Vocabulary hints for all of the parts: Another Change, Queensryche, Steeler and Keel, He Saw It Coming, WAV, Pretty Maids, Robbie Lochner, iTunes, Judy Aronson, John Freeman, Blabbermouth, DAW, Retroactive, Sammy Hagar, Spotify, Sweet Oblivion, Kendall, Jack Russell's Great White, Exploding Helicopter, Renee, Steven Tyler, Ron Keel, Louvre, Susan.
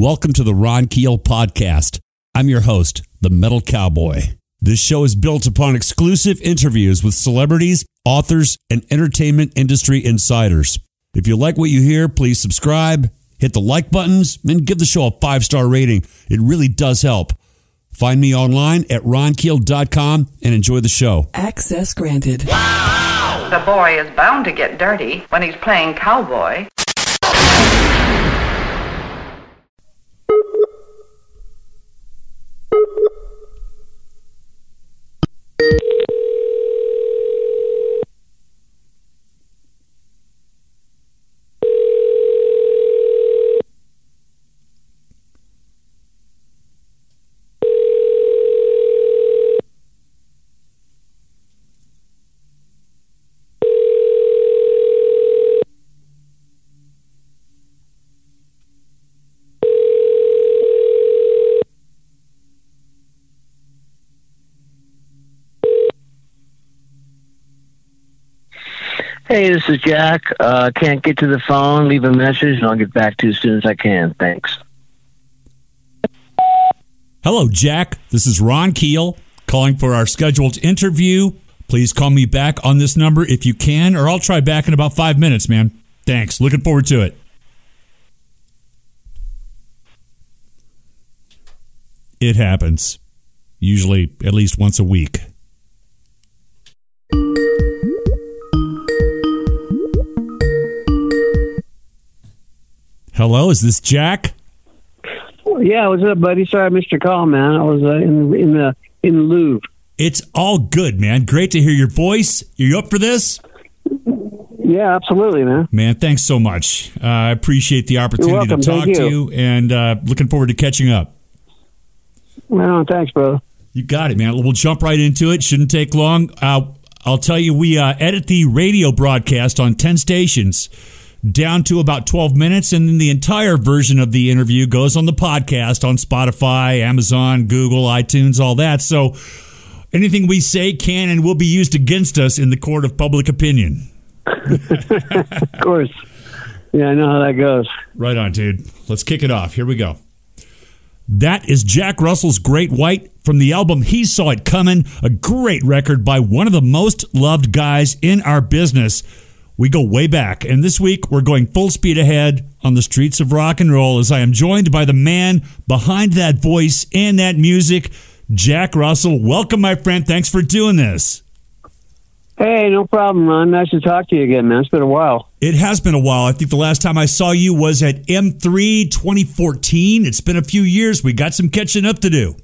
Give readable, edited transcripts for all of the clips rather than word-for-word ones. Welcome to the Ron Keel Podcast. I'm your host, The Metal Cowboy. This show is built upon exclusive interviews with celebrities, authors, and entertainment industry insiders. If you like what you hear, please subscribe, hit the like buttons, and give the show a 5-star rating. It really does help. Find me online at ronkeel.com and enjoy the show. Access granted. Wow! The boy is bound to get dirty when he's playing cowboy. Hey, this is Jack. Can't get to the phone. Leave a message, and I'll get back to you as soon as I can. Thanks. Hello, Jack. This is Ron Keel calling for our scheduled interview. Please call me back on this number if you can, or I'll try back in about 5 minutes, man. Thanks. Looking forward to it. It happens. Usually at least once a week. Hello, is this Jack? Yeah, what's up, buddy? Sorry I missed your call, man. I was in the Louvre. It's all good, man. Great to hear your voice. Are you up for this? Yeah, absolutely, man. Man, thanks so much. I appreciate the opportunity to talk to you, and looking forward to catching up. Well, thanks, bro. You got it, man. We'll jump right into it. Shouldn't take long. I'll tell you, we edit the radio broadcast on 10 stations. Down to about 12 minutes, and then the entire version of the interview goes on the podcast on Spotify, Amazon, Google, iTunes, all that. So anything we say can and will be used against us in the court of public opinion. Of course. Yeah, I know how that goes. Right on, dude. Let's kick it off. Here we go. That is Jack Russell's Great White from the album He Saw It Coming, a great record by one of the most loved guys in our business. We go way back, and this week we're going full speed ahead on the streets of rock and roll as I am joined by the man behind that voice and that music, Jack Russell. Welcome, my friend. Thanks for doing this. Hey, no problem, Ron. Nice to talk to you again, man. It's been a while. It has been a while. I think the last time I saw you was at M3 2014. It's been a few years. We got some catching up to do.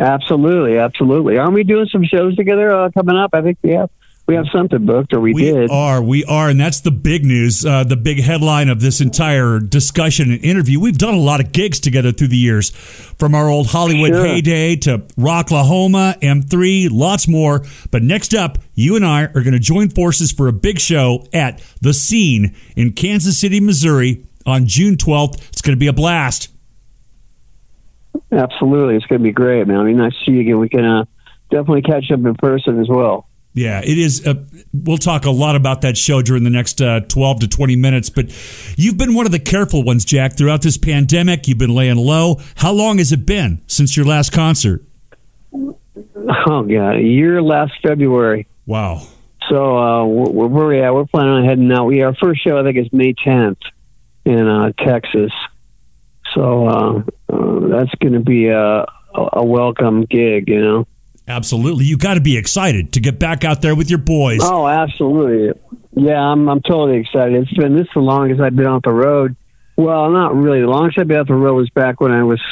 Absolutely, absolutely. Aren't we doing some shows together coming up? I think we have. We have something booked, or we did. We are, and that's the big news, the big headline of this entire discussion and interview. We've done a lot of gigs together through the years, from our old Hollywood heyday to Rocklahoma, M3, lots more. But next up, you and I are going to join forces for a big show at The Scene in Kansas City, Missouri on June 12th. It's going to be a blast. Absolutely. It's going to be great, man. I mean, nice to see you again. We can definitely catch up in person as well. Yeah, it is. We'll talk a lot about that show during the next 12 to 20 minutes, but you've been one of the careful ones, Jack. Throughout this pandemic, you've been laying low. How long has it been since your last concert? Oh, God, a year last February. Wow. So we're planning on heading out. Our first show, I think, is May 10th in Texas. So that's going to be a welcome gig, you know? Absolutely. You got to be excited to get back out there with your boys. Oh, absolutely. Yeah, I'm totally excited. It's been the longest I've been off the road. Well, not really. The longest I've been off the road was back when I was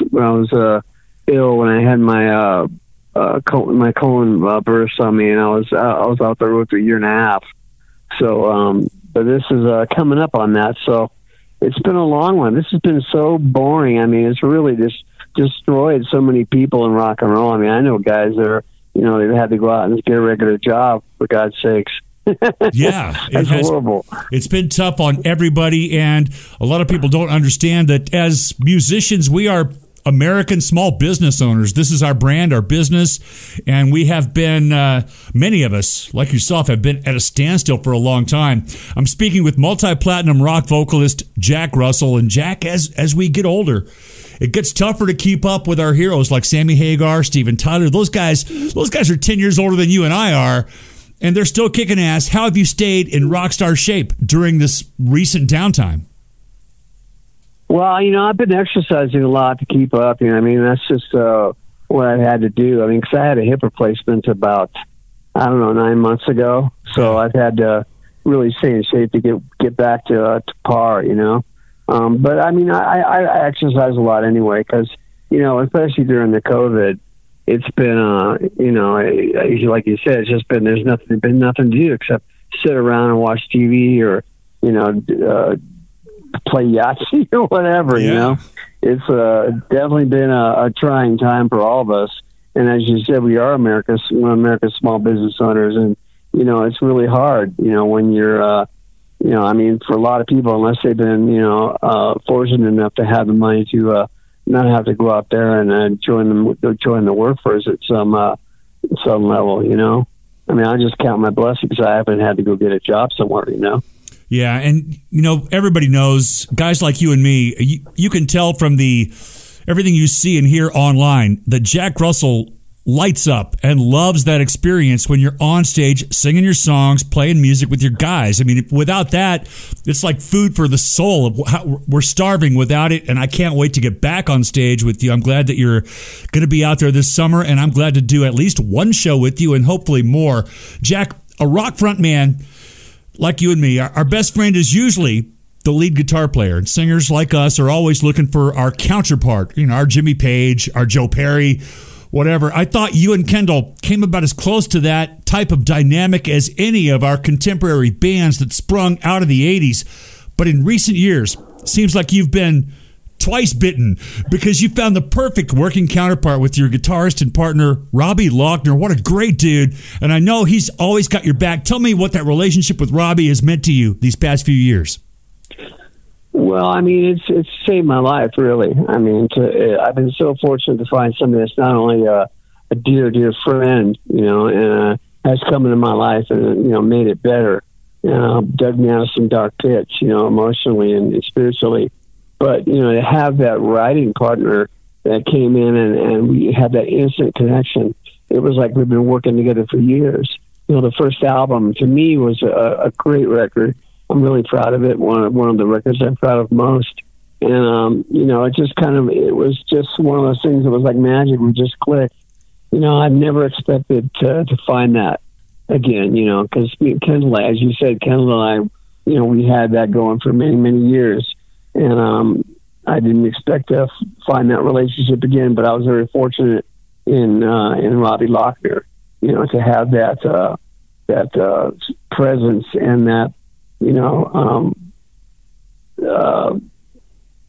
ill, when I had my colon burst on me, and I was out the road for a year and a half. So, but this is coming up on that. So it's been a long one. This has been so boring. I mean, it's really destroyed so many people in rock and roll. I mean, I know guys that are, you know, they've had to go out and get a regular job, for God's sakes. Yeah. It's horrible. It's been tough on everybody, and a lot of people don't understand that as musicians, we are American small business owners. This is our brand, our business, and we have been, many of us, like yourself, have been at a standstill for a long time. I'm speaking with multi-platinum rock vocalist Jack Russell, and Jack, as we get older, it gets tougher to keep up with our heroes like Sammy Hagar, Steven Tyler. Those guys are 10 years older than you and I are, and they're still kicking ass. How have you stayed in rock star shape during this recent downtime? Well, you know, I've been exercising a lot to keep up. You know, I mean, that's just what I had to do. I mean, because I had a hip replacement about, 9 months ago. So I've had to really stay in shape to get back to par, you know. But, I mean, I exercise a lot anyway because, you know, especially during the COVID, it's been, like you said, it's just been, there's been nothing to do except sit around and watch TV or, you know, play Yahtzee or whatever, you know. It's definitely been a trying time for all of us. And as you said, we are America's small business owners. And, you know, it's really hard, you know, when you're, you know, I mean, for a lot of people, unless they've been, you know, fortunate enough to have the money to not have to go out there and join the workforce at some level, you know. I mean, I just count my blessings. I haven't had to go get a job somewhere, you know. Yeah, and, you know, everybody knows, guys like you and me, you can tell from everything you see and hear online that Jack Russell lights up and loves that experience when you're on stage singing your songs, playing music with your guys. I mean, without that, it's like food for the soul. We're starving without it, and I can't wait to get back on stage with you. I'm glad that you're going to be out there this summer, and I'm glad to do at least one show with you and hopefully more. Jack, a rock front man like you and me, our best friend is usually the lead guitar player, and singers like us are always looking for our counterpart, you know, our Jimmy Page, our Joe Perry, whatever. I thought you and Kendall came about as close to that type of dynamic as any of our contemporary bands that sprung out of the 80s. But in recent years, seems like you've been twice bitten because you found the perfect working counterpart with your guitarist and partner, Robbie Lochner. What a great dude. And I know he's always got your back. Tell me what that relationship with Robbie has meant to you these past few years. Well, I mean, it's saved my life, really. I mean, I've been so fortunate to find somebody that's not only a dear, dear friend, you know, and has come into my life and, you know, made it better, you know, dug me out of some dark pits, you know, emotionally and spiritually. But, you know, to have that writing partner that came in and we had that instant connection, it was like we've been working together for years. You know, the first album, to me, was a great record. I'm really proud of it, one of the records I'm proud of most. And, you know, it was just one of those things that was like magic. We just clicked. You know, I've never expected to find that again, you know, because Kendall, as you said, Kendall and I, you know, we had that going for many, many years. And I didn't expect to find that relationship again, but I was very fortunate in Robbie Lochner, you know, to have that that presence and that, you know,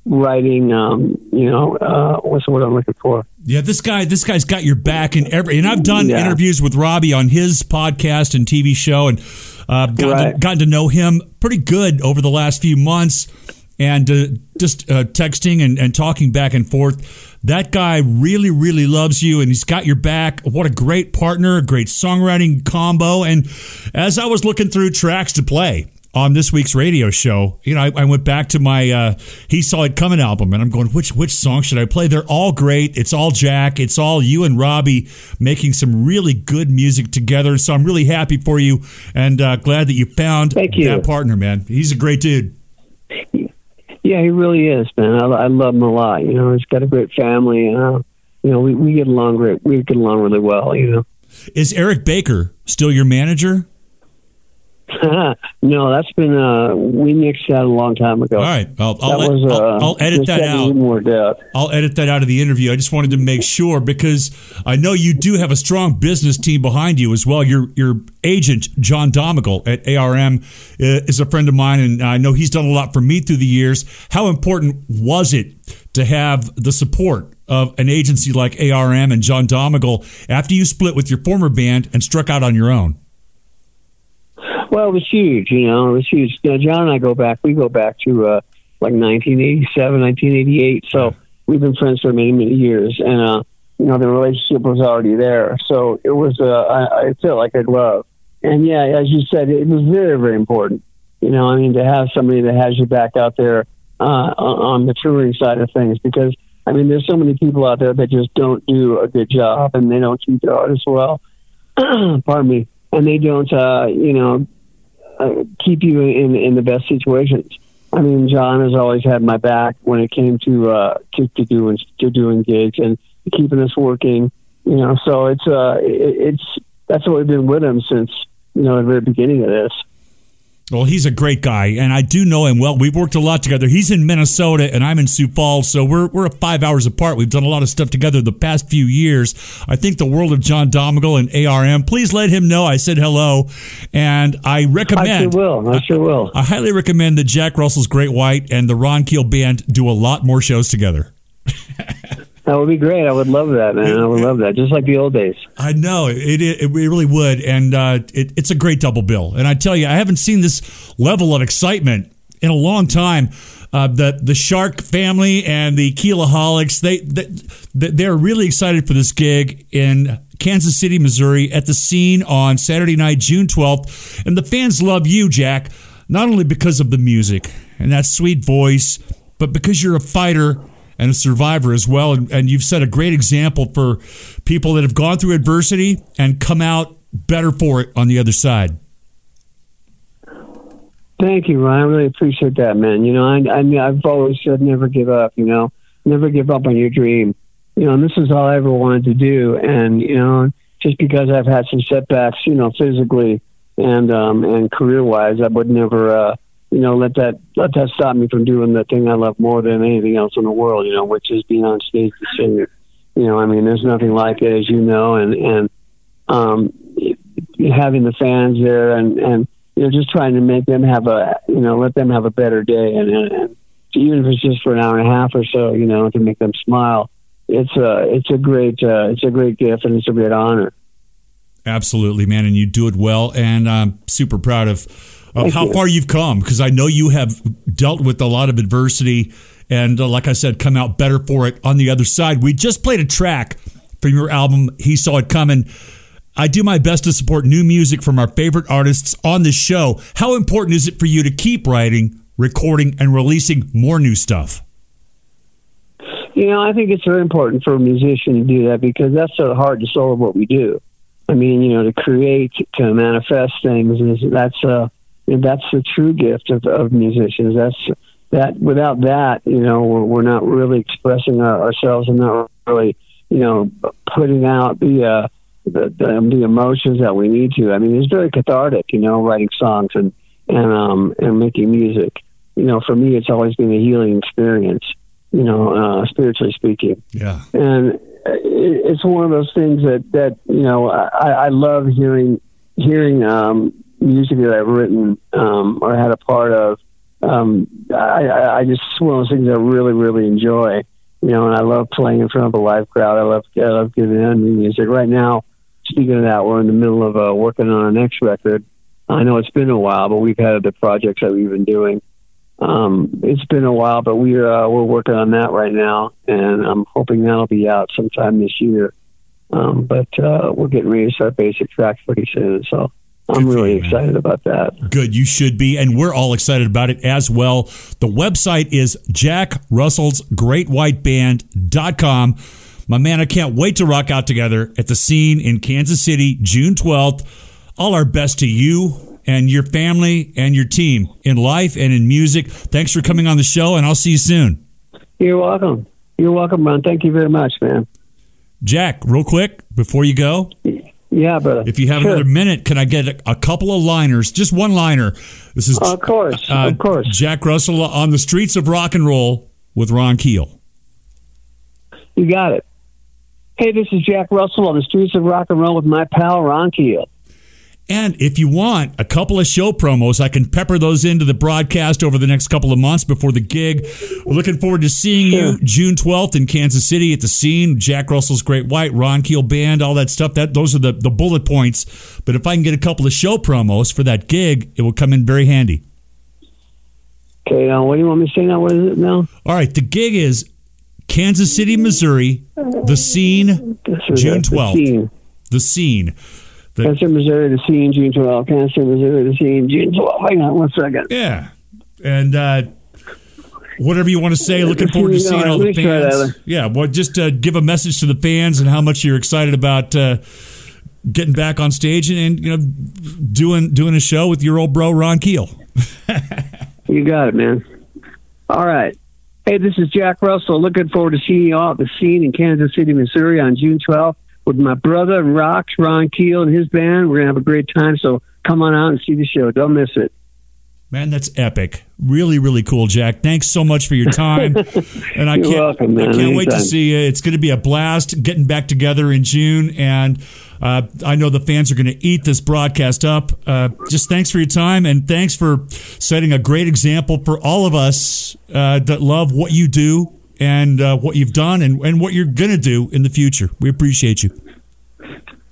writing, you know, what's the word I'm looking for? Yeah, this guy's got your back in every. And I've done interviews with Robbie on his podcast and TV show, and gotten to know him pretty good over the last few months. And just texting and talking back and forth. That guy really, really loves you, and he's got your back. What a great partner, a great songwriting combo. And as I was looking through tracks to play on this week's radio show, you know, I went back to my He Saw It Coming album, and I'm going, which song should I play? They're all great. It's all Jack. It's all you and Robbie making some really good music together. So I'm really happy for you, and glad that you found that partner, man. He's a great dude. Yeah, he really is, man. I love him a lot. You know, he's got a great family. And, you know, we get along great. We get along really well. You know, is Eric Baker still your manager? No, that's been we nixed that a long time ago. All right, I'll edit that out. I'll edit that out of the interview. I just wanted to make sure because I know you do have a strong business team behind you as well. Your agent, John Domagal at ARM, is a friend of mine, and I know he's done a lot for me through the years. How important was it to have the support of an agency like ARM and John Domagal after you split with your former band and struck out on your own? Well, it was huge, you know, it was huge. Now, John and I go back to like 1987, 1988. So We've been friends for many, many years, and you know, the relationship was already there. So it was I feel like I'd love. And yeah, as you said, it was very, very important. You know, I mean, to have somebody that has your back out there on the touring side of things, because I mean, there's so many people out there that just don't do a good job, and they don't treat their artists well. Pardon me, and they don't, you know, keep you in the best situations. I mean, John has always had my back when it came to doing gigs and keeping us working. You know, so it's that's what we've been with him since, you know, the very beginning of this. Well, he's a great guy, and I do know him well. We've worked a lot together. He's in Minnesota, and I'm in Sioux Falls, so we're 5 hours apart. We've done a lot of stuff together the past few years. I think the world of John Domagal and ARM. Please let him know I said hello, and I recommend. I sure will. I highly recommend that Jack Russell's Great White and the Ron Keel Band do a lot more shows together. That would be great. I would love that, man. I would love that. Just like the old days. I know. It really would. And it's a great double bill. And I tell you, I haven't seen this level of excitement in a long time. The Shark family and the Keelaholics, they're really excited for this gig in Kansas City, Missouri at The Scene on Saturday night, June 12th. And the fans love you, Jack, not only because of the music and that sweet voice, but because you're a fighter and a survivor as well, and you've set a great example for people that have gone through adversity and come out better for it on the other side. Thank you, Ryan. I really appreciate that, man. You know, I've always said never give up, you know. Never give up on your dream. You know, and this is all I ever wanted to do. And, you know, just because I've had some setbacks, you know, physically and career-wise, I would never... you know, let that stop me from doing the thing I love more than anything else in the world, you know, which is being on stage to sing. You know, I mean, there's nothing like it, as you know, and having the fans there and, you know, just trying to make them have a, you know, let them have a better day. And even if it's just for an hour and a half or so, you know, to make them smile, it's a great gift, and it's a great honor. Absolutely, man. And you do it well. And I'm super proud of how far you've come, because I know you have dealt with a lot of adversity and, like I said, come out better for it on the other side. We just played a track from your album, He Saw It Coming. I do my best to support new music from our favorite artists on this show. How important is it for you to keep writing, recording, and releasing more new stuff? You know, I think it's very important for a musician to do that, because that's the heart and soul of what we do. I mean, you know, to create, to manifest things, that's the true gift of musicians. Without that, you know, we're not really expressing ourselves, and not really, you know, putting out the emotions that we need to. I mean, it's very cathartic, you know, writing songs and making music. You know, for me, it's always been a healing experience, you know, spiritually speaking. Yeah. And it's one of those things that you know, I love hearing music that I've written or had a part of. I just, one of those things I really, really enjoy, you know, and I love playing in front of a live crowd. I love giving out new music. Right now, speaking of that, we're in the middle of working on our next record. I know it's been a while, but we've had other projects that we've been doing. It's been a while, but we're working on that right now, and I'm hoping that'll be out sometime this year. But we're getting ready to start basic tracks pretty soon, so I'm really excited about that. Good, you should be, and we're all excited about it as well. The website is jackrussellsgreatwhiteband.com. My man, I can't wait to rock out together at The Scene in Kansas City, June 12th. All our best to you and your family and your team in life and in music. Thanks for coming on the show, and I'll see you soon. You're welcome. You're welcome, Ron. Thank you very much, man. Jack, real quick, before you go... Yeah, brother. If you have another minute, can I get a couple of liners? Just one liner. This is of course. Jack Russell on the streets of rock and roll with Ron Keel. You got it. Hey, this is Jack Russell on the streets of rock and roll with my pal Ron Keel. And if you want a couple of show promos, I can pepper those into the broadcast over the next couple of months before the gig. We're looking forward to seeing you June 12th in Kansas City at The Scene. Jack Russell's Great White, Ron Keel Band, all that stuff. Those are the bullet points. But if I can get a couple of show promos for that gig, it will come in very handy. Okay, now what do you want me to say now? What is it now? All right, the gig is Kansas City, Missouri. The Scene, June 12th. The Scene. Kansas, Missouri, The Scene, June 12th. Kansas, Missouri, The Scene, June 12th. Hang on one second. Yeah. And whatever you want to say, looking forward to seeing all the fans. Yeah, well, just give a message to the fans and how much you're excited about getting back on stage and you know doing a show with your old bro, Ron Keel. You got it, man. All right. Hey, this is Jack Russell. Looking forward to seeing you all at The Scene in Kansas City, Missouri on June 12th with my brother, Rocks, Ron Keel, and his band. We're going to have a great time, so come on out and see the show. Don't miss it. Man, that's epic. Really, really cool, Jack. Thanks so much for your time. And I can't wait to see you. It's going to be a blast getting back together in June, and I know the fans are going to eat this broadcast up. Just thanks for your time, and thanks for setting a great example for all of us that love what you do and what you've done and what you're going to do in the future. We appreciate you.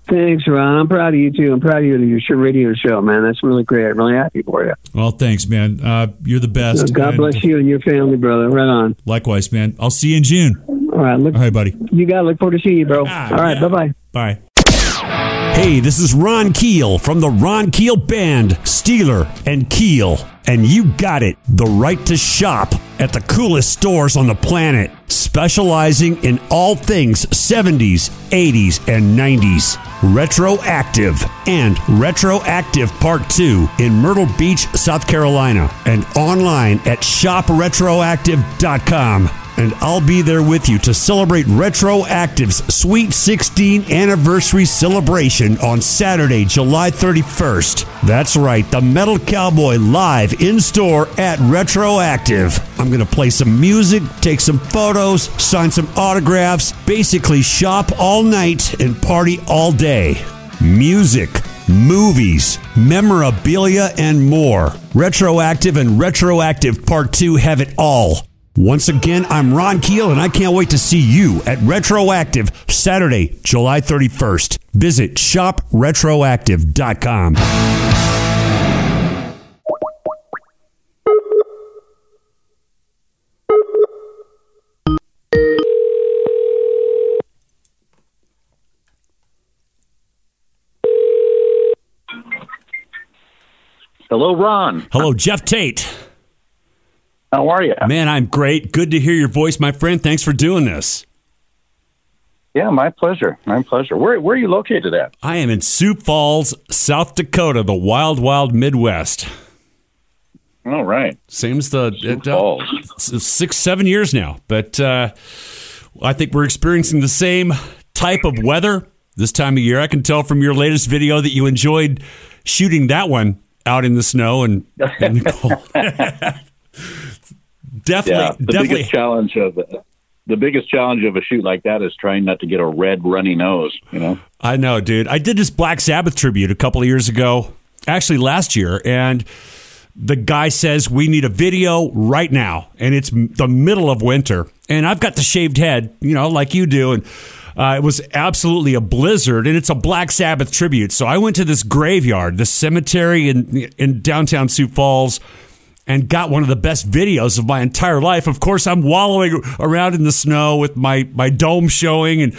Thanks, Ron. I'm proud of you, too. I'm proud of you and your radio show, man. That's really great. I'm really happy for you. Well, thanks, man. You're the best. So God bless you and your family, brother. Right on. Likewise, man. I'll see you in June. All right. All right, buddy. You got to look forward to seeing you, bro. All right. Yeah. Bye-bye. Bye. Hey, this is Ron Keel from the Ron Keel Band, Steeler and Keel. And you got it, the right to shop at the coolest stores on the planet, specializing in all things 70s, 80s, and 90s. Retroactive and Retroactive Part 2 in Myrtle Beach, South Carolina. And online at shopretroactive.com. And I'll be there with you to celebrate Retroactive's Sweet 16 Anniversary Celebration on Saturday, July 31st. That's right, the Metal Cowboy live in-store at Retroactive. I'm going to play some music, take some photos, sign some autographs, basically shop all night and party all day. Music, movies, memorabilia, and more. Retroactive and Retroactive Part 2 have it all. Once again, I'm Ron Keel, and I can't wait to see you at Retroactive Saturday, July 31st. Visit shopretroactive.com. Hello, Ron. Hello, Geoff Tate. How are you? Man, I'm great. Good to hear your voice, my friend. Thanks for doing this. Yeah, my pleasure. My pleasure. Where are you located at? I am in Sioux Falls, South Dakota, the wild, wild Midwest. All right. Same as the... Sioux Falls. 6-7 years now, but I think we're experiencing the same type of weather this time of year. I can tell from your latest video that you enjoyed shooting that one out in the snow and the cold. Definitely. The biggest challenge of a shoot like that is trying not to get a red runny nose, you know? I know, dude. I did this Black Sabbath tribute a couple of years ago, actually last year, and the guy says, we need a video right now, and it's the middle of winter, and I've got the shaved head, you know, like you do, and it was absolutely a blizzard, and it's a Black Sabbath tribute, so I went to this graveyard, this cemetery in downtown Sioux Falls, and got one of the best videos of my entire life. Of course, I'm wallowing around in the snow with my dome showing and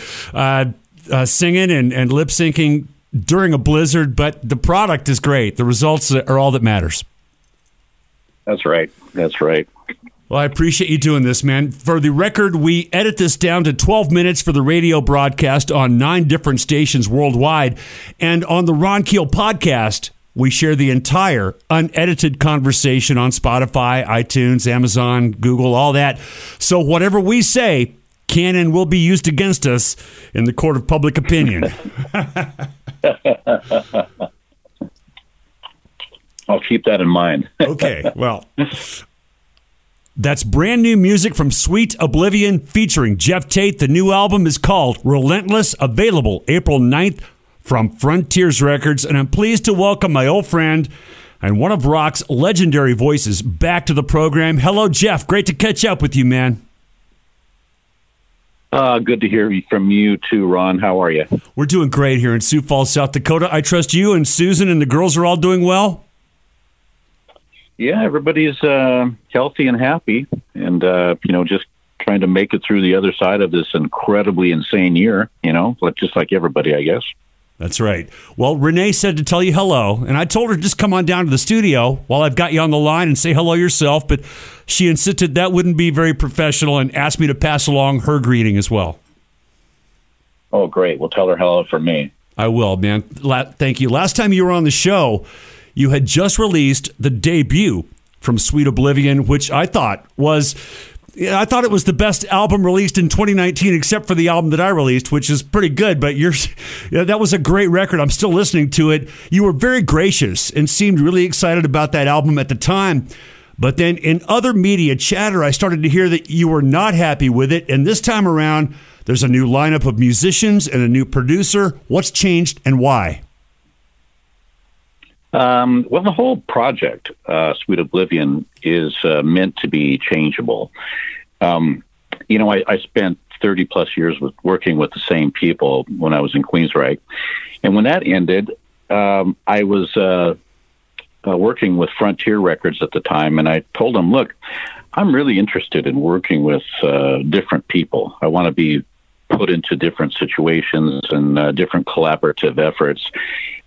singing and lip syncing during a blizzard. But the product is great. The results are all that matters. That's right. That's right. Well, I appreciate you doing this, man. For the record, we edit this down to 12 minutes for the radio broadcast on 9 different stations worldwide. And on the Ron Keel podcast, we share the entire unedited conversation on Spotify, iTunes, Amazon, Google, all that. So whatever we say can and will be used against us in the court of public opinion. I'll keep that in mind. Okay, well, that's brand new music from Sweet Oblivion featuring Geoff Tate. The new album is called Relentless, available April 9th. From Frontiers Records, and I'm pleased to welcome my old friend and one of rock's legendary voices back to the program. Hello, Geoff. Great to catch up with you, man. Good to hear from you, too, Ron. How are you? We're doing great here in Sioux Falls, South Dakota. I trust you and Susan and the girls are all doing well? Yeah, everybody's healthy and happy and, you know, just trying to make it through the other side of this incredibly insane year, you know, just like everybody, I guess. That's right. Well, Renee said to tell you hello, and I told her just come on down to the studio while I've got you on the line and say hello yourself, but she insisted that wouldn't be very professional and asked me to pass along her greeting as well. Oh, great. Well, tell her hello for me. I will, man. Thank you. Last time you were on the show, you had just released the debut from Sweet Oblivion, which I thought it was the best album released in 2019, except for the album that I released, which is pretty good. But that was a great record. I'm still listening to it. You were very gracious and seemed really excited about that album at the time. But then in other media chatter, I started to hear that you were not happy with it. And this time around, there's a new lineup of musicians and a new producer. What's changed and why? Well, the whole project, Sweet Oblivion, is meant to be changeable. I spent 30 plus years working with the same people when I was in Queensryche. And when that ended, I was working with Frontier Records at the time. And I told them, look, I'm really interested in working with different people. I want to be put into different situations and different collaborative efforts.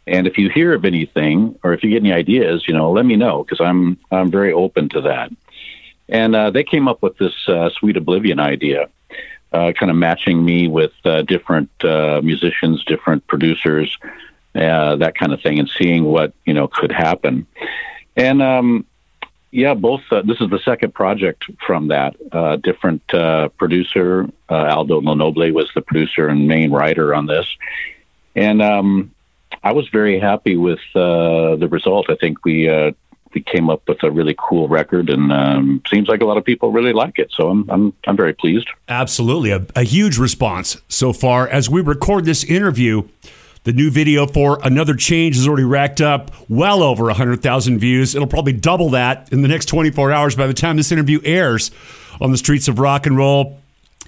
And if you hear of anything, or if you get any ideas, let me know, because I'm very open to that. And they came up with this Sweet Oblivion idea, kind of matching me with different musicians, different producers, that kind of thing, and seeing what could happen. And both. This is the second project from that. Different producer, Aldo Lenoble was the producer and main writer on this, and. I was very happy with the result. I think we came up with a really cool record, and seems like a lot of people really like it. So I'm very pleased. Absolutely, a huge response so far. As we record this interview, the new video for Another Change has already racked up well over 100,000 views. It'll probably double that in the next 24 hours by the time this interview airs on the streets of rock and roll.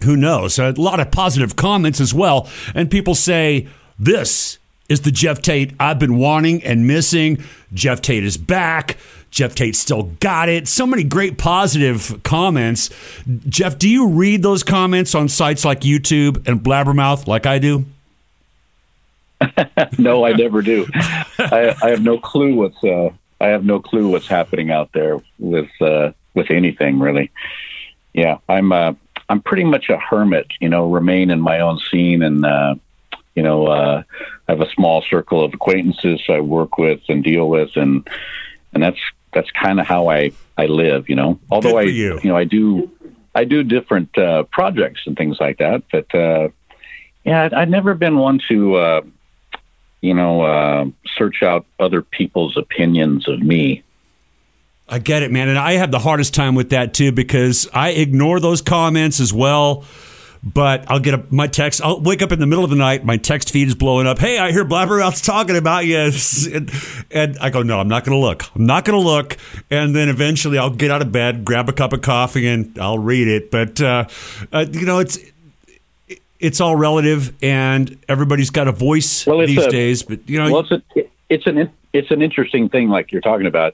Who knows? A lot of positive comments as well, and people say this is the Geoff Tate I've been wanting and missing. Geoff Tate is back. Geoff Tate still got it. So many great positive comments. Geoff, do you read those comments on sites like YouTube and Blabbermouth like I do? No, I never do. I have no clue what's happening out there with anything really. Yeah, I'm pretty much a hermit. Remain in my own scene and. I have a small circle of acquaintances I work with and deal with, and that's kind of how I live, Although I do different projects and things like that, but I've never been one to search out other people's opinions of me. I get it, man, and I have the hardest time with that too because I ignore those comments as well. But I'll get my text. I'll wake up in the middle of the night. My text feed is blowing up. Hey, I hear Blabbermouth's talking about you. And I go, no, I'm not going to look. I'm not going to look. And then eventually I'll get out of bed, grab a cup of coffee, and I'll read it. But, it's all relative, and everybody's got a voice these days. But it's an interesting thing like you're talking about.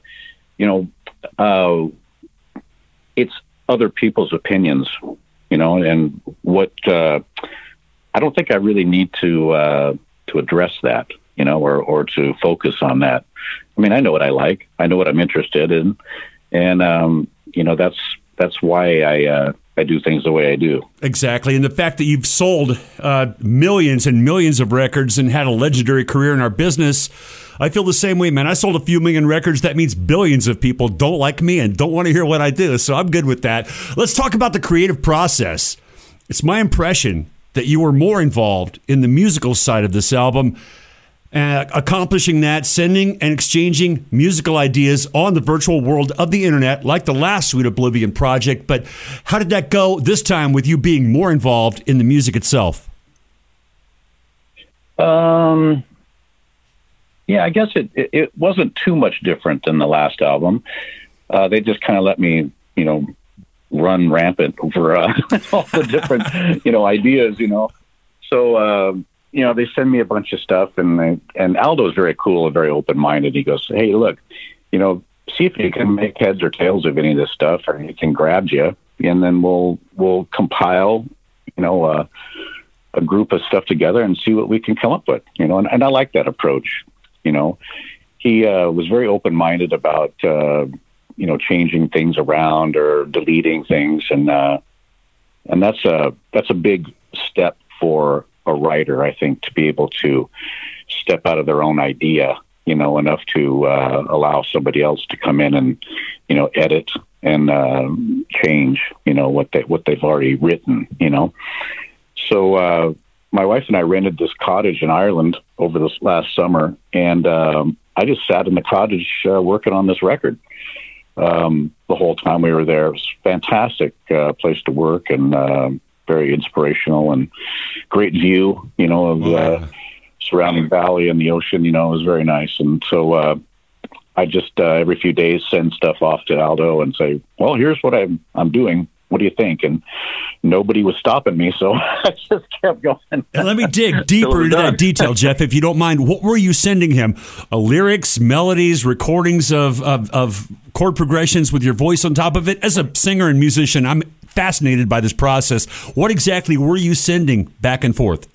It's other people's opinions. And what I don't think I really need to address that, or to focus on that. I mean, I know what I like. I know what I'm interested in, and that's why I do things the way I do. Exactly, and the fact that you've sold millions and millions of records and had a legendary career in our business, I feel the same way, man. I sold a few million records. That means billions of people don't like me and don't want to hear what I do, so I'm good with that. Let's talk about the creative process. It's my impression that you were more involved in the musical side of this album, accomplishing that, sending and exchanging musical ideas on the virtual world of the internet, like the last Sweet Oblivion project. But how did that go this time with you being more involved in the music itself? Yeah, I guess it wasn't too much different than the last album. They just kind of let me, run rampant over all the different, ideas, So, they send me a bunch of stuff, and Aldo's very cool and very open-minded. He goes, hey, look, see if you can make heads or tails of any of this stuff, or he can grab you. and then we'll compile, a group of stuff together and see what we can come up with, and I like that approach. He was very open-minded about, changing things around or deleting things. And that's a big step for a writer, I think, to be able to step out of their own idea, enough to allow somebody else to come in and, edit and change, what they've already written, So my wife and I rented this cottage in Ireland over this last summer, and I just sat in the cottage working on this record the whole time we were there. It was a fantastic place to work, and very inspirational, and great view, of the surrounding valley and the ocean. It was very nice. And so I just every few days send stuff off to Aldo and say, well, here's what I'm doing. What do you think? And nobody was stopping me, so I just kept going. And let me dig deeper into that detail, Geoff, if you don't mind. What were you sending him? Lyrics, melodies, recordings of chord progressions with your voice on top of it? As a singer and musician, I'm fascinated by this process. What exactly were you sending back and forth?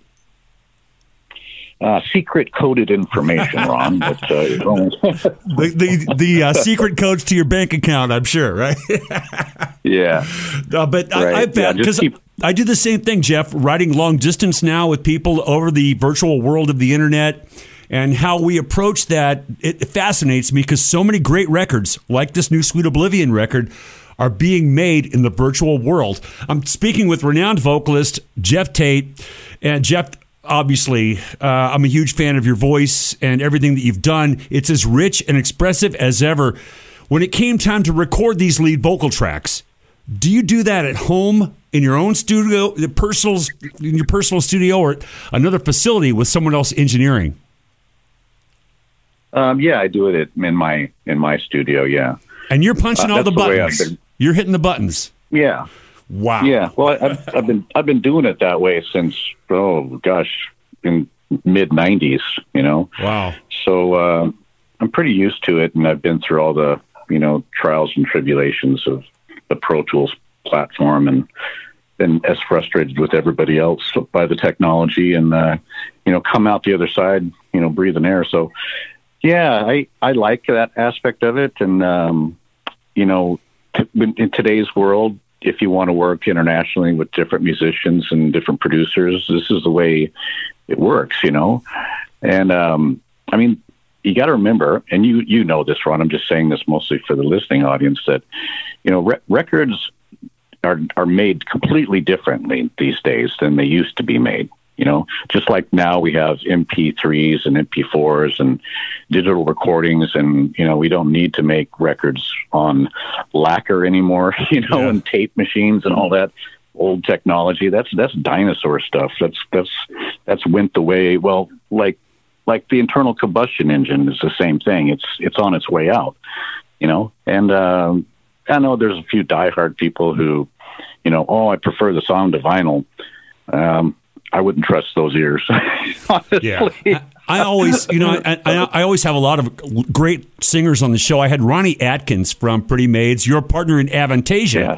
Secret coded information, Ron. But, the secret codes to your bank account, I'm sure, right? Yeah. But right. I found, because I do the same thing, Geoff, writing long distance now with people over the virtual world of the internet, and how we approach that, it fascinates me, because so many great records, like this new Sweet Oblivion record, are being made in the virtual world. I'm speaking with renowned vocalist Geoff Tate, and Geoff, obviously, I'm a huge fan of your voice and everything that you've done. It's as rich and expressive as ever. When it came time to record these lead vocal tracks, do you do that at home, in your own studio, in your personal studio, or at another facility with someone else engineering? Yeah, I do it in my studio, yeah. And you're punching all the buttons. You're hitting the buttons. Yeah. Wow. Yeah. Well, I've been doing it that way since, in mid '90s. Wow. So I'm pretty used to it, and I've been through all the trials and tribulations of the Pro Tools platform, and been as frustrated with everybody else by the technology, and come out the other side, breathing air. So yeah, I like that aspect of it, and in today's world, if you want to work internationally with different musicians and different producers, this is the way it works, And, you got to remember, and you know this, Ron, I'm just saying this mostly for the listening audience, that, records are made completely differently these days than they used to be made, just like now we have MP3s and MP4s and digital recordings, and, we don't need to make records on lacquer anymore, yeah. And tape machines and all that old technology. That's dinosaur stuff. That's went the way, well, like the internal combustion engine is the same thing. It's on its way out, and, I know there's a few diehard people who, I prefer the song to vinyl. I wouldn't trust those ears. Honestly. Yeah. I always, I always have a lot of great singers on the show. I had Ronnie Atkins from Pretty Maids, your partner in Avantasia,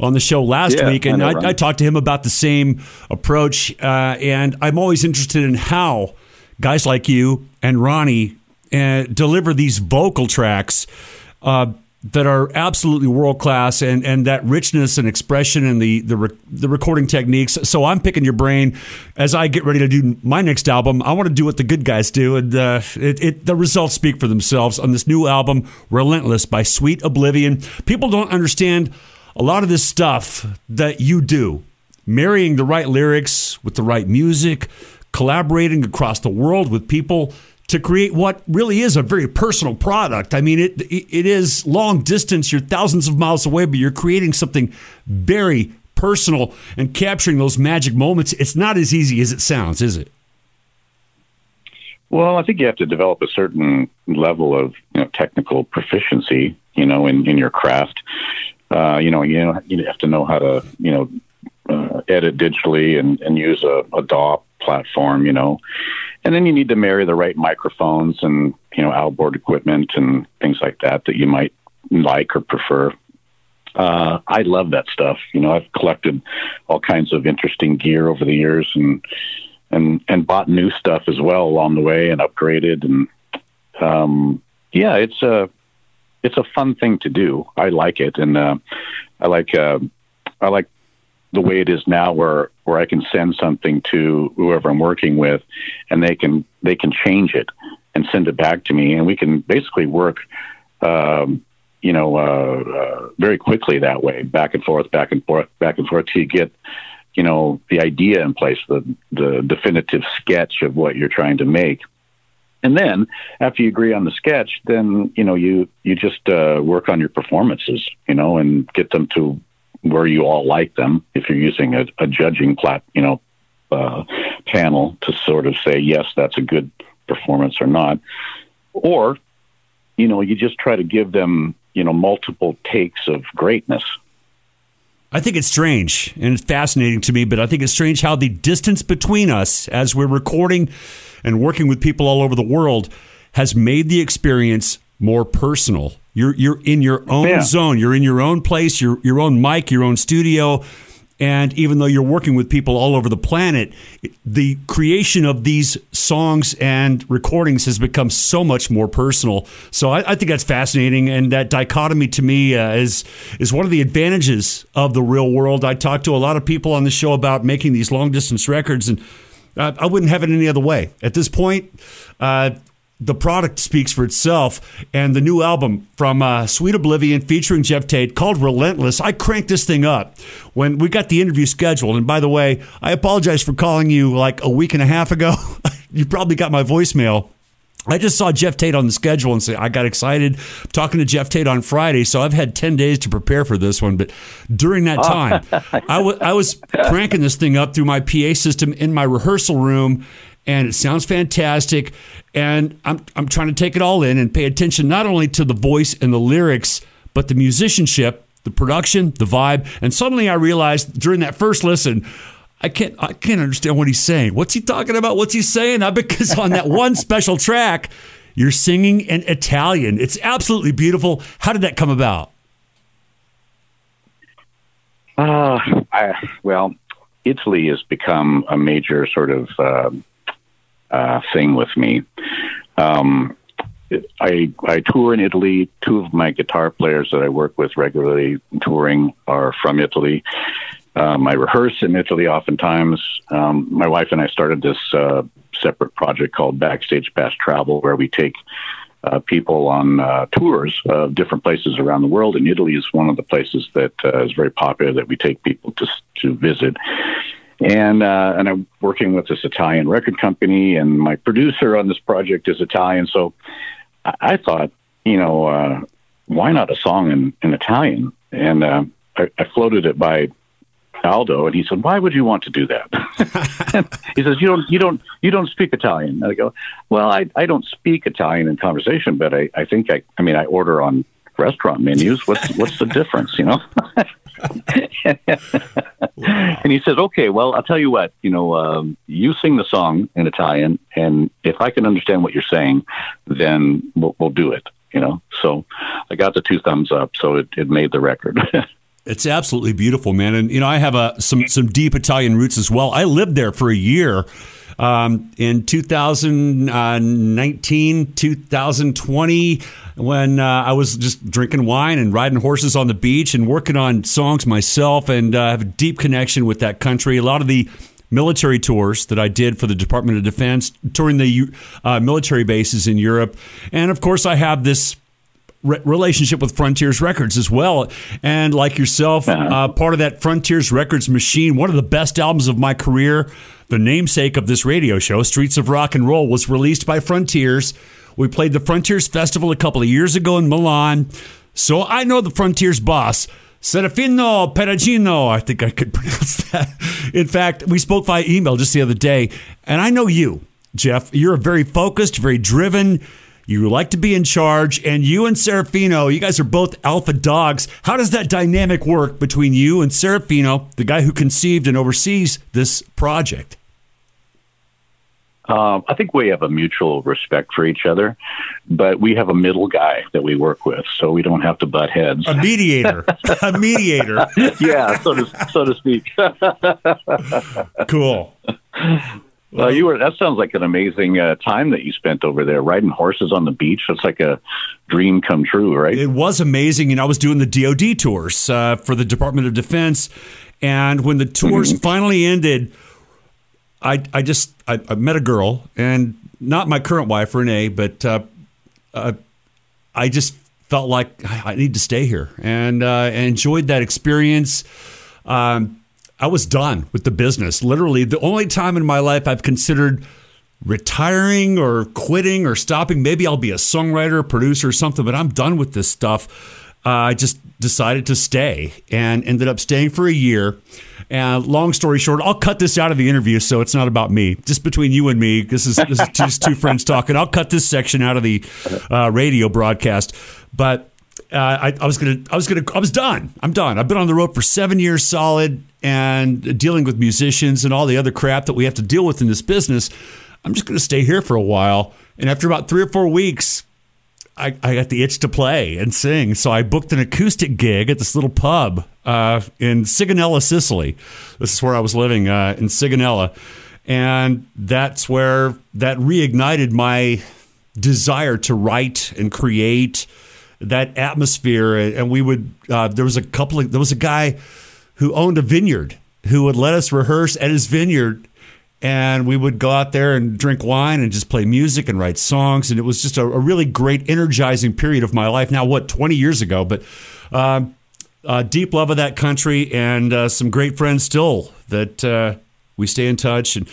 on the show last week, and I talked to him about the same approach. And I'm always interested in how guys like you and Ronnie deliver these vocal tracks that are absolutely world-class, and that richness and expression and the recording techniques. So I'm picking your brain as I get ready to do my next album. I want to do what the good guys do, and the results speak for themselves on this new album, Relentless by Sweet Oblivion. People don't understand a lot of this stuff that you do, marrying the right lyrics with the right music, collaborating across the world with people to create what really is a very personal product. I mean, it is long distance. You're thousands of miles away, but you're creating something very personal and capturing those magic moments. It's not as easy as it sounds, is it? Well, I think you have to develop a certain level of technical proficiency, in your craft. You have to know how to, edit digitally and use a DAW platform, and then you need to marry the right microphones and, outboard equipment and things like that you might like or prefer. I love that stuff. You know, I've collected all kinds of interesting gear over the years, and bought new stuff as well along the way, and upgraded. And yeah, it's a fun thing to do. I like it, and I like the way it is now, where I can send something to whoever I'm working with, and they can change it and send it back to me, and we can basically work very quickly that way, back and forth till you get, you know, the idea in place, the definitive sketch of what you're trying to make. And then after you agree on the sketch, then, you know, you just work on your performances, you know, and get them to where you all like them. If you're using a judging panel to sort of say, yes, that's a good performance or not. Or, you know, you just try to give them, you know, multiple takes of greatness. I think it's strange and fascinating to me, but I think it's strange how the distance between us as we're recording and working with people all over the world has made the experience more personal. You're in your own zone. You're in your own place, your own mic, your own studio. And even though you're working with people all over the planet, the creation of these songs and recordings has become so much more personal. So I think that's fascinating. And that dichotomy to me is one of the advantages of the real world. I talk to a lot of people on the show about making these long-distance records, and I wouldn't have it any other way. At this point, the product speaks for itself, and the new album from Sweet Oblivion featuring Geoff Tate called Relentless. I cranked this thing up when we got the interview scheduled. And by the way, I apologize for calling you like a week and a half ago. You probably got my voicemail. I just saw Geoff Tate on the schedule and I got excited. I'm talking to Geoff Tate on Friday, so I've had 10 days to prepare for this one. But during that time, I was cranking this thing up through my PA system in my rehearsal room, and it sounds fantastic. And I'm trying to take it all in and pay attention not only to the voice and the lyrics, but the musicianship, the production, the vibe. And suddenly I realized during that first listen, I can't understand what he's saying. What's he talking about? What's he saying? Because on that one special track, you're singing in Italian. It's absolutely beautiful. How did that come about? Well, Italy has become a major sort of thing with me. I tour in Italy. Two of my guitar players that I work with regularly touring are from Italy. I rehearse in Italy oftentimes. My wife and I started this separate project called Backstage Pass Travel, where we take people on tours of different places around the world. And Italy is one of the places that is very popular that we take people to visit. And I'm working with this Italian record company, and my producer on this project is Italian. So I thought, you know, why not a song in Italian? And I floated it by Aldo, and he said, "Why would you want to do that?" He says, "You don't speak Italian." And I go, "Well, I don't speak Italian in conversation, but I think I order on restaurant menus. What's the difference, you know?" And he says, "Okay, well, I'll tell you what, you know, you sing the song in Italian, and if I can understand what you're saying, then we'll do it, you know." So I got the two thumbs up, so it made the record. It's absolutely beautiful, man. And, you know, I have some deep Italian roots as well. I lived there for a year in 2019, 2020, when I was just drinking wine and riding horses on the beach and working on songs myself, and have a deep connection with that country. A lot of the military tours that I did for the Department of Defense, touring the military bases in Europe. And, of course, I have this relationship with Frontiers Records as well. And like yourself, part of that Frontiers Records machine, one of the best albums of my career, the namesake of this radio show, Streets of Rock and Roll, was released by Frontiers. We played the Frontiers Festival a couple of years ago in Milan. So I know the Frontiers boss, Serafino Perugino. I think I could pronounce that. In fact, we spoke via email just the other day. And I know you, Geoff. You're a very focused, very driven, you like to be in charge, and you and Serafino, you guys are both alpha dogs. How does that dynamic work between you and Serafino, the guy who conceived and oversees this project? I think we have a mutual respect for each other, but we have a middle guy that we work with, so we don't have to butt heads. A mediator. A mediator. Yeah, so to speak. Cool. Well, that sounds like an amazing time that you spent over there, riding horses on the beach. It's like a dream come true, right? It was amazing, and I was doing the DoD tours for the Department of Defense, and when the tours finally ended, I met a girl, and not my current wife, Renee, but I just felt like I need to stay here, and enjoyed that experience. I was done with the business. Literally, the only time in my life I've considered retiring or quitting or stopping. Maybe I'll be a songwriter, producer, or something, but I'm done with this stuff. I just decided to stay and ended up staying for a year. And long story short, I'll cut this out of the interview, so it's not about me. Just between you and me, this is just two friends talking. I'll cut this section out of the radio broadcast, but. I was done. I'm done. I've been on the road for 7 years solid and dealing with musicians and all the other crap that we have to deal with in this business. I'm just going to stay here for a while. And after about 3 or 4 weeks, I got the itch to play and sing. So I booked an acoustic gig at this little pub in Sigonella, Sicily. This is where I was living in Sigonella. And that's where that reignited my desire to write and create that atmosphere. And we would, there was a guy who owned a vineyard who would let us rehearse at his vineyard, and we would go out there and drink wine and just play music and write songs. And it was just a really great, energizing period of my life. Now, 20 years ago, but deep love of that country, and some great friends still that we stay in touch. And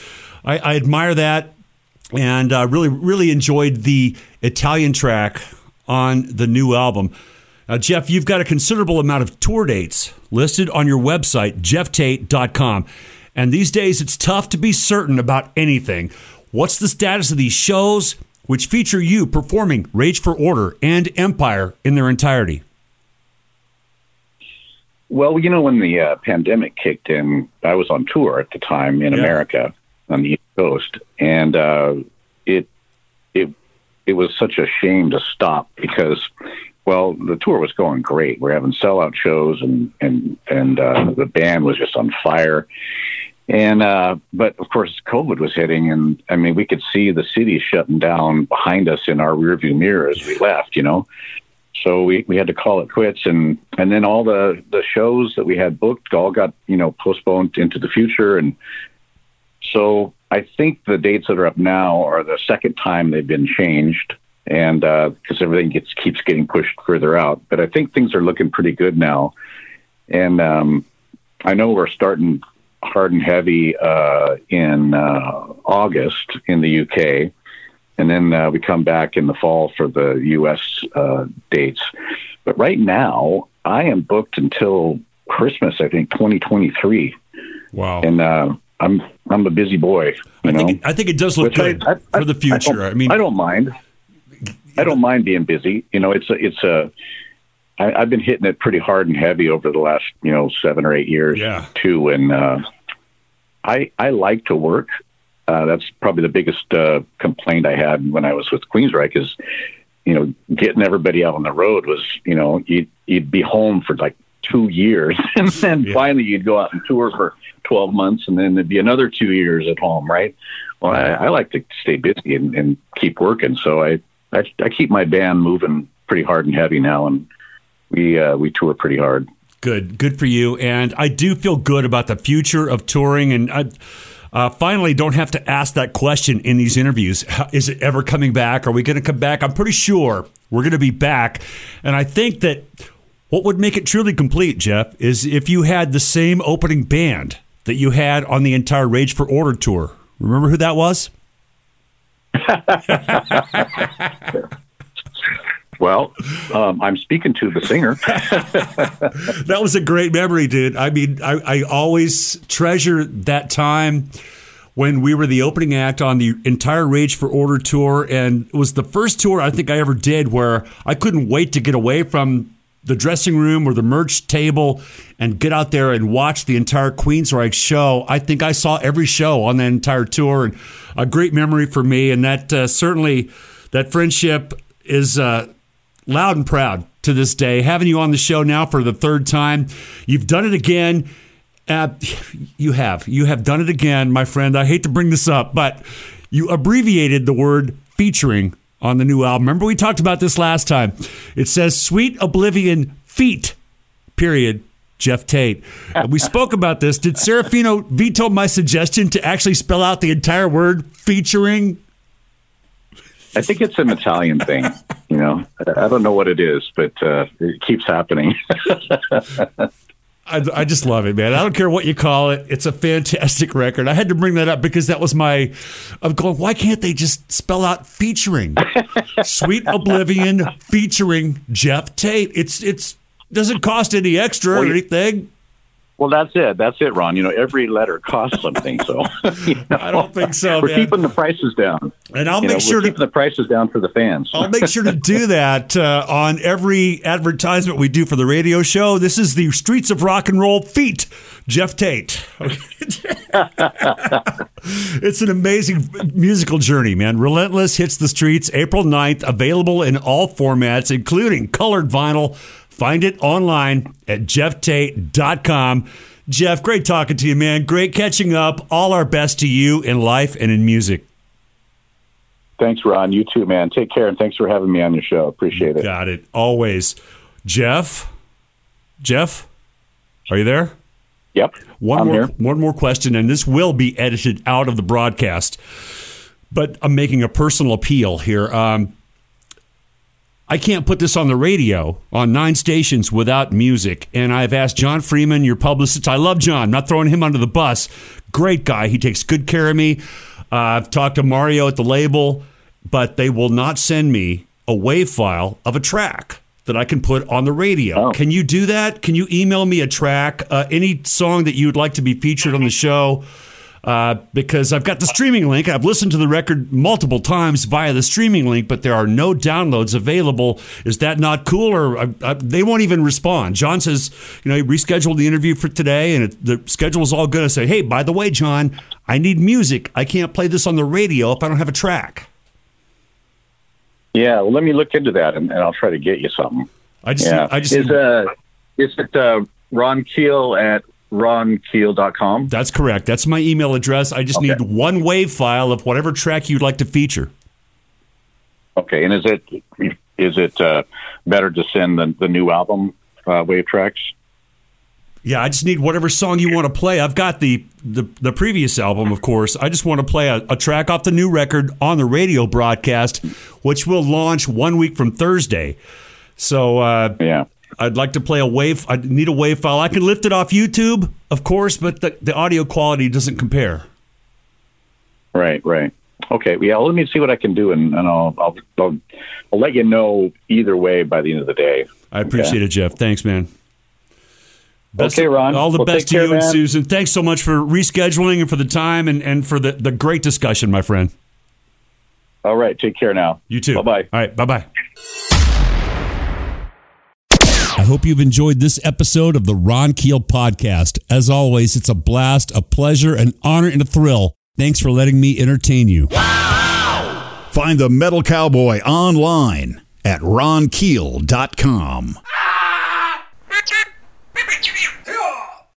I admire that, and really, really enjoyed the Italian track on the new album. Now, Geoff, you've got a considerable amount of tour dates listed on your website, geofftate.com. And these days, it's tough to be certain about anything. What's the status of these shows, which feature you performing Rage for Order and Empire in their entirety? Well, when the pandemic kicked in, I was on tour at the time in America on the East Coast, and it was such a shame to stop because, the tour was going great. We're having sellout shows, and the band was just on fire. And but of course, COVID was hitting, and we could see the city shutting down behind us in our rearview mirror as we left. So we had to call it quits, and then all the shows that we had booked all got postponed into the future, and so. I think the dates that are up now are the second time they've been changed, and because everything keeps getting pushed further out. But I think things are looking pretty good now, and I know we're starting hard and heavy in August in the UK, and then we come back in the fall for the US dates. But right now, I am booked until Christmas, I think, 2023. Wow. And I'm a busy boy. I think it does look good for the future. I don't mind. I don't mind being busy. I've been hitting it pretty hard and heavy over the last 7 or 8 years too, and I like to work. That's probably the biggest complaint I had when I was with Queensryche is, getting everybody out on the road was you'd be home for like 2 years, and then finally you'd go out and tour for 12 months, and then there'd be another 2 years at home, right? Well, I like to stay busy and keep working, so I keep my band moving pretty hard and heavy now, and we tour pretty hard. Good for you, and I do feel good about the future of touring, and I finally don't have to ask that question in these interviews. Is it ever coming back? Are we going to come back? I'm pretty sure we're going to be back, and I think that what would make it truly complete, Geoff, is if you had the same opening band that you had on the entire Rage for Order tour. Remember who that was? Well, I'm speaking to the singer. That was a great memory, dude. I always treasure that time when we were the opening act on the entire Rage for Order tour, and it was the first tour I think I ever did where I couldn't wait to get away from the dressing room or the merch table and get out there and watch the entire Queensryche show. I think I saw every show on that entire tour, and a great memory for me. And that certainly, that friendship is loud and proud to this day. Having you on the show now for the third time, you've done it again. You have done it again, my friend. I hate to bring this up, but you abbreviated the word featuring on the new album. Remember, we talked about this last time. It says Sweet Oblivion feat. Period. Geoff Tate. We spoke about this. Did Serafino veto my suggestion to actually spell out the entire word featuring? I think it's an Italian thing. You know, I don't know what it is, but it keeps happening. I just love it, man. I don't care what you call it. It's a fantastic record. I had to bring that up because that was my... I'm going, why can't they just spell out featuring? Sweet Oblivion featuring Geoff Tate. It's doesn't cost any extra or anything. Well, that's it. That's it, Ron. You know, every letter costs something, so... You know, I don't think so, We're keeping the prices down. And I'll make sure to... keep the prices down for the fans. I'll make sure to do that on every advertisement we do for the radio show. This is the Streets of Rock and Roll feat. Geoff Tate. It's an amazing musical journey, man. Relentless hits the streets April 9th, available in all formats, including colored vinyl. Find it online at geofftate.com. Geoff, great talking to you, man. Great catching up. All our best to you in life and in music. Thanks, Ron. You too, man. Take care, and thanks for having me on your show. Appreciate it. Got it. Always. Geoff? Geoff? Are you there? Yep. One more question, and this will be edited out of the broadcast, but I'm making a personal appeal here. I can't put this on the radio on 9 stations without music. And I've asked John Freeman, your publicist. I love John. I'm not throwing him under the bus. Great guy. He takes good care of me. I've talked to Mario at the label, but they will not send me a WAV file of a track that I can put on the radio. Oh. Can you do that? Can you email me a track, any song that you would like to be featured on the show? Because I've got the streaming link. I've listened to the record multiple times via the streaming link, but there are no downloads available. Is that not cool? Or they won't even respond. John says, you know, he rescheduled the interview for today, and the schedule is all good. I say, hey, by the way, John, I need music. I can't play this on the radio if I don't have a track. Yeah, well, let me look into that, and I'll try to get you something. Is it Ron Keel at... ronkeel.com. That's correct. That's my email address. I just need one WAV file of whatever track you'd like to feature. Okay. And is it better to send the new album WAV tracks? Yeah, I just need whatever song you want to play. I've got the previous album, of course. I just want to play a track off the new record on the radio broadcast, which will launch 1 week from Thursday. So yeah. I'd like to play a WAV. I need a WAV file. I can lift it off YouTube, of course, but the audio quality doesn't compare. Right. Okay. Yeah. Well, let me see what I can do, and I'll let you know either way by the end of the day. I appreciate it, Geoff. Thanks, man. Okay, Ron. All the best to you and Susan. Thanks so much for rescheduling and for the time and for the great discussion, my friend. All right. Take care now. You too. Bye-bye. All right. Bye-bye. I hope you've enjoyed this episode of the Ron Keel Podcast. As always, it's a blast, a pleasure, an honor, and a thrill. Thanks for letting me entertain you. Wow! Find the Metal Cowboy online at ronkeel.com.